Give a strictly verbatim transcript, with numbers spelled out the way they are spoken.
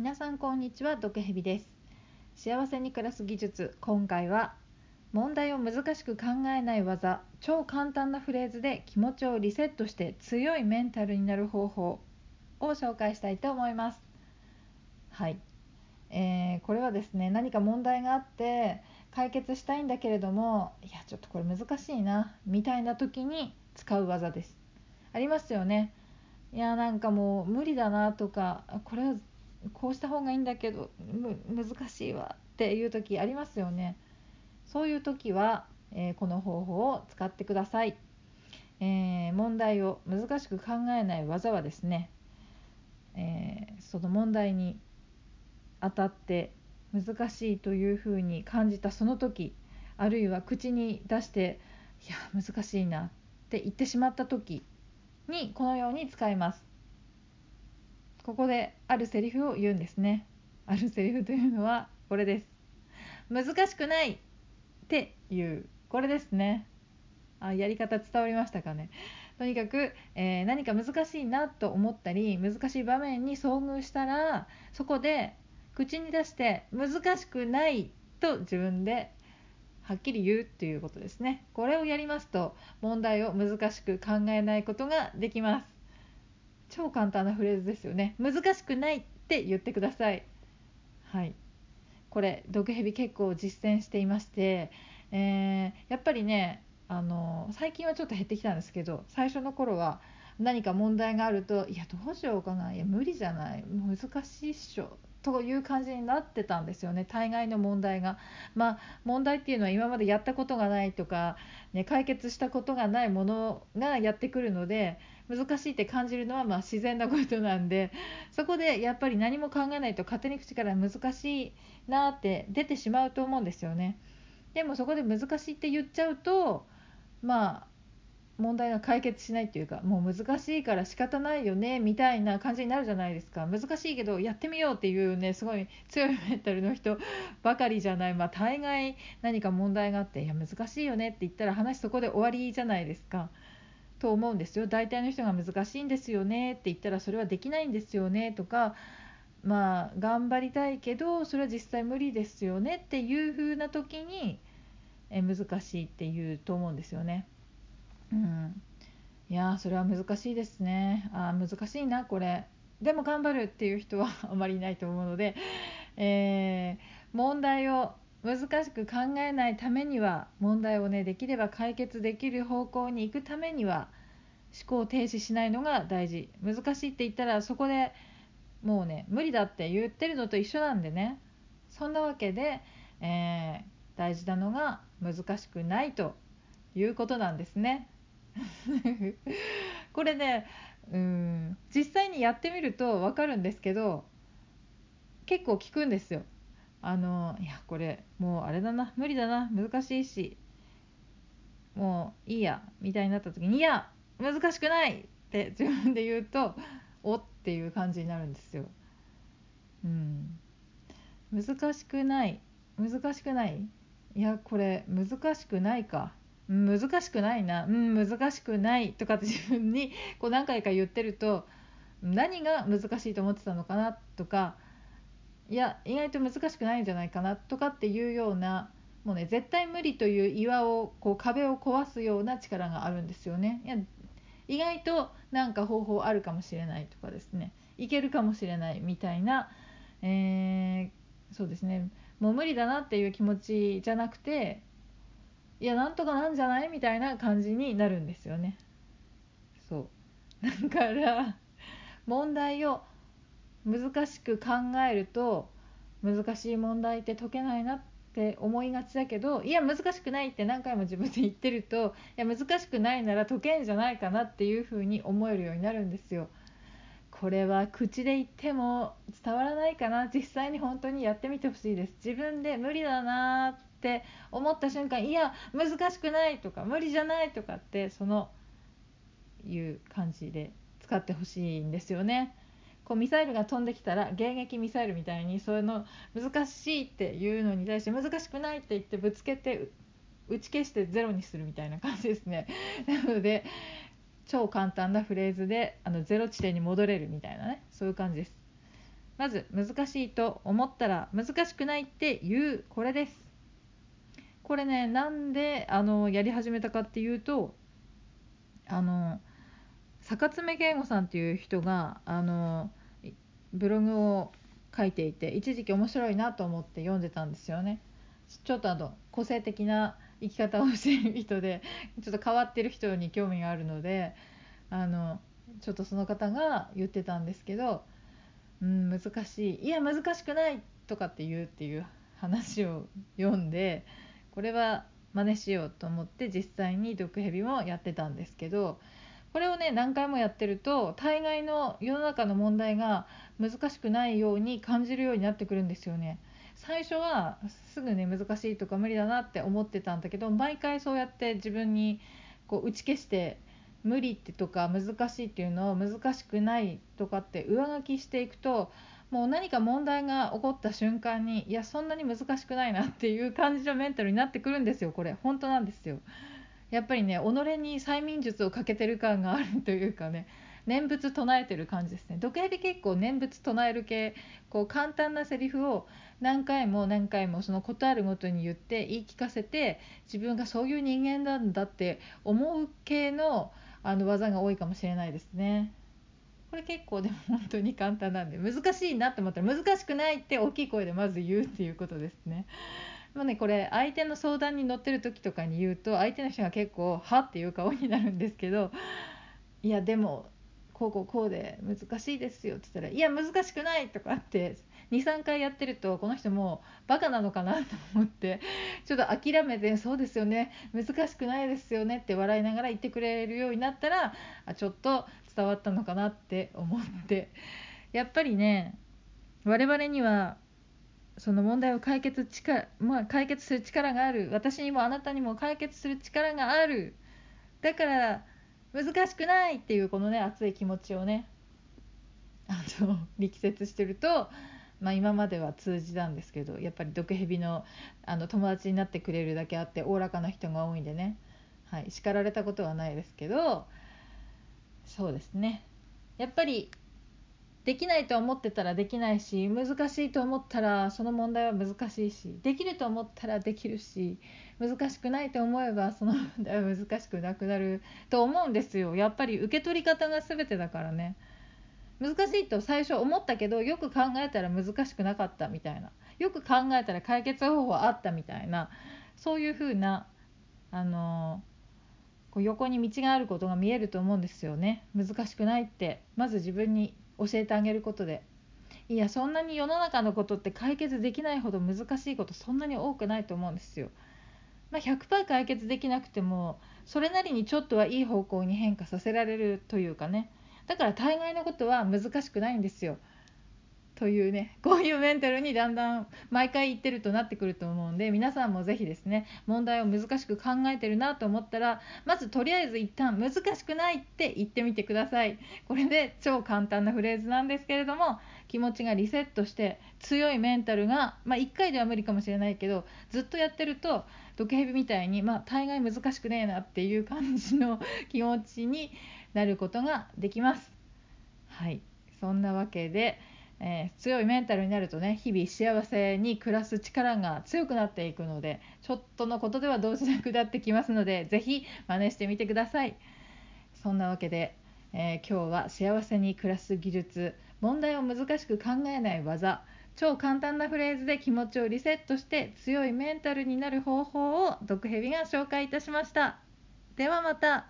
皆さんこんにちは、毒蛇です。幸せに暮らす技術、今回は問題を難しく考えない技、超簡単なフレーズで気持ちをリセットして強いメンタルになる方法を紹介したいと思います。はい、えー、これはですね、何か問題があって解決したいんだけれども、いやちょっとこれ難しいなみたいな時に使う技です。ありますよね。いやなんかもう無理だなとか、これはこうした方がいいんだけどむ難しいわっていう時ありますよね。そういう時は、えー、この方法を使ってください。えー、問題を難しく考えない技はですね、えー、その問題に当たって難しいというふうに感じたその時、あるいは口に出していや難しいなって言ってしまった時にこのように使います。ここであるセリフを言うんですね。あるセリフというのはこれです。難しくないっていうこれですね。あ、やり方伝わりましたかね。とにかく、えー、何か難しいなと思ったり難しい場面に遭遇したら、そこで口に出して難しくないと自分ではっきり言うということですね。これをやりますと問題を難しく考えないことができます。超簡単なフレーズですよね。難しくないって言ってください。はい、これ毒蛇結構実践していまして、えー、やっぱりね、あの最近はちょっと減ってきたんですけど、最初の頃は何か問題があるといやどうしようかな、いや無理じゃない、難しいっしょという感じになってたんですよね。大概の問題が、まあ問題っていうのは今までやったことがないとか、ね、解決したことがないものがやってくるので、難しいって感じるのはまあ自然なことなんで、そこでやっぱり何も考えないと勝手に口から難しいなって出てしまうと思うんですよね。でもそこで難しいって言っちゃうと、まあ問題が解決しないというか、もう難しいから仕方ないよねみたいな感じになるじゃないですか。難しいけどやってみようっていうね、すごい強いメンタルの人ばかりじゃない、まあ大概何か問題があっていや難しいよねって言ったら話そこで終わりじゃないですかと思うんですよ。大体の人が難しいんですよねって言ったらそれはできないんですよねとか、まあ頑張りたいけどそれは実際無理ですよねっていう風な時にえ難しいって言うと思うんですよね。うん、いやそれは難しいですね。あ難しいなこれ、でも頑張るっていう人はあまりいないと思うので、えー、問題を難しく考えないためには、問題をねできれば解決できる方向に行くためには思考を停止しないのが大事。難しいって言ったらそこでもうね無理だって言ってるのと一緒なんでね。そんなわけで、えー、大事なのが難しくないということなんですね。これね、うーん、実際にやってみると分かるんですけど、結構効くんですよ。あのいやこれもうあれだな、無理だな、難しいしもういいやみたいになった時に、いや難しくないって自分で言うとおっていう感じになるんですよ。うん、難しくない難しくない、いやこれ難しくないか、難しくないな、うん、難しくないとかって自分にこう何回か言ってると、何が難しいと思ってたのかなとか、いや意外と難しくないんじゃないかなとかっていうような、もうね絶対無理という岩をこう壁を壊すような力があるんですよね。いや意外となんか方法あるかもしれないとかですね、いけるかもしれないみたいな、えー、そうですね、もう無理だなっていう気持ちじゃなくて、いやなんとかなんじゃないみたいな感じになるんですよね。そうだから問題を難しく考えると、難しい問題って解けないなって思いがちだけど、いや難しくないって何回も自分で言ってると、いや難しくないなら解けんじゃないかなっていうふうに思えるようになるんですよ。これは口で言っても伝わらないかな。実際に本当にやってみてほしいです。自分で無理だなってって思った瞬間、いや難しくないとか無理じゃないとかって、そのいう感じで使ってほしいんですよね。こうミサイルが飛んできたら迎撃ミサイルみたいに、その難しいっていうのに対して難しくないって言ってぶつけて打ち消してゼロにするみたいな感じですね。なので超簡単なフレーズであのゼロ地点に戻れるみたいなね、そういう感じです。まず難しいと思ったら難しくないって言う、これです。これね、なんであのやり始めたかっていうと、あの坂爪健吾さんっていう人があのブログを書いていて、一時期面白いなと思って読んでたんですよね。ちょっとあの個性的な生き方をしている人で、ちょっと変わってる人に興味があるので、あのちょっとその方が言ってたんですけど、うん、難しい、いや難しくないとかって言うっていう話を読んで、これは真似しようと思って実際に毒蛇もやってたんですけど、これをね何回もやってると大概の世の中の問題が難しくないように感じるようになってくるんですよね。最初はすぐね難しいとか無理だなって思ってたんだけど、毎回そうやって自分にこう打ち消して、無理ってとか難しいっていうのを難しくないとかって上書きしていくと、もう何か問題が起こった瞬間に、いやそんなに難しくないなっていう感じのメンタルになってくるんですよ。これ本当なんですよ。やっぱりね、己に催眠術をかけてる感があるというかね、念仏唱えてる感じですね。毒蛇結構念仏唱える系、こう簡単なセリフを何回も何回もそのことあるごとに言って言い聞かせて、自分がそういう人間なんだって思う系のあの技が多いかもしれないですね。これ結構でも本当に簡単なんで、難しいなって思ったら難しくないって大きい声でまず言うっていうことですね。まあね、これ相手の相談に乗ってる時とかに言うと、相手の人が結構はっていう顔になるんですけど、いやでもこうこうこうで難しいですよって言ったら、いや難しくないとかってにさんかいやってると、この人もうバカなのかなと思ってちょっと諦めて、そうですよね難しくないですよねって笑いながら言ってくれるようになったら、あちょっと伝わったのかなって思って、やっぱりね我々にはその問題を解決力、まあ、解決する力がある、私にもあなたにも解決する力がある、だから難しくないっていうこのね熱い気持ちをねあの力説してると、まあ、今までは通じたんですけど、やっぱり毒蛇 の, あの友達になってくれるだけあっておおらかな人が多いんでね、はい、叱られたことはないですけど、そうですね、やっぱりできないと思ってたらできないし、難しいと思ったらその問題は難しいし、できると思ったらできるし、難しくないと思えばその問題は難しくなくなると思うんですよ。やっぱり受け取り方が全てだからね。難しいと最初思ったけど、よく考えたら難しくなかったみたいな、よく考えたら解決方法あったみたいな、そういうふうなあのこう横に道があることが見えると思うんですよね。難しくないってまず自分に教えてあげることで、いやそんなに世の中のことって解決できないほど難しいことそんなに多くないと思うんですよ。まあ、ひゃくパーセント 解決できなくてもそれなりにちょっとはいい方向に変化させられるというかね、だから大概のことは難しくないんですよというね、こういうメンタルにだんだん毎回言ってるとなってくると思うんで、皆さんもぜひですね、問題を難しく考えてるなと思ったら、まずとりあえず一旦難しくないって言ってみてください。これで超簡単なフレーズなんですけれども、気持ちがリセットして強いメンタルが、まあいっかいでは無理かもしれないけど、ずっとやってると毒蛇みたいに、まあ大概難しくねえなっていう感じの気持ちになることができます。はい、そんなわけでえー、強いメンタルになるとね、日々幸せに暮らす力が強くなっていくので、ちょっとのことでは動じなくなってきますので、ぜひ真似してみてください。そんなわけで、えー、今日は幸せに暮らす技術、問題を難しく考えない技、超簡単なフレーズで気持ちをリセットして強いメンタルになる方法を毒蛇が紹介いたしました。ではまた。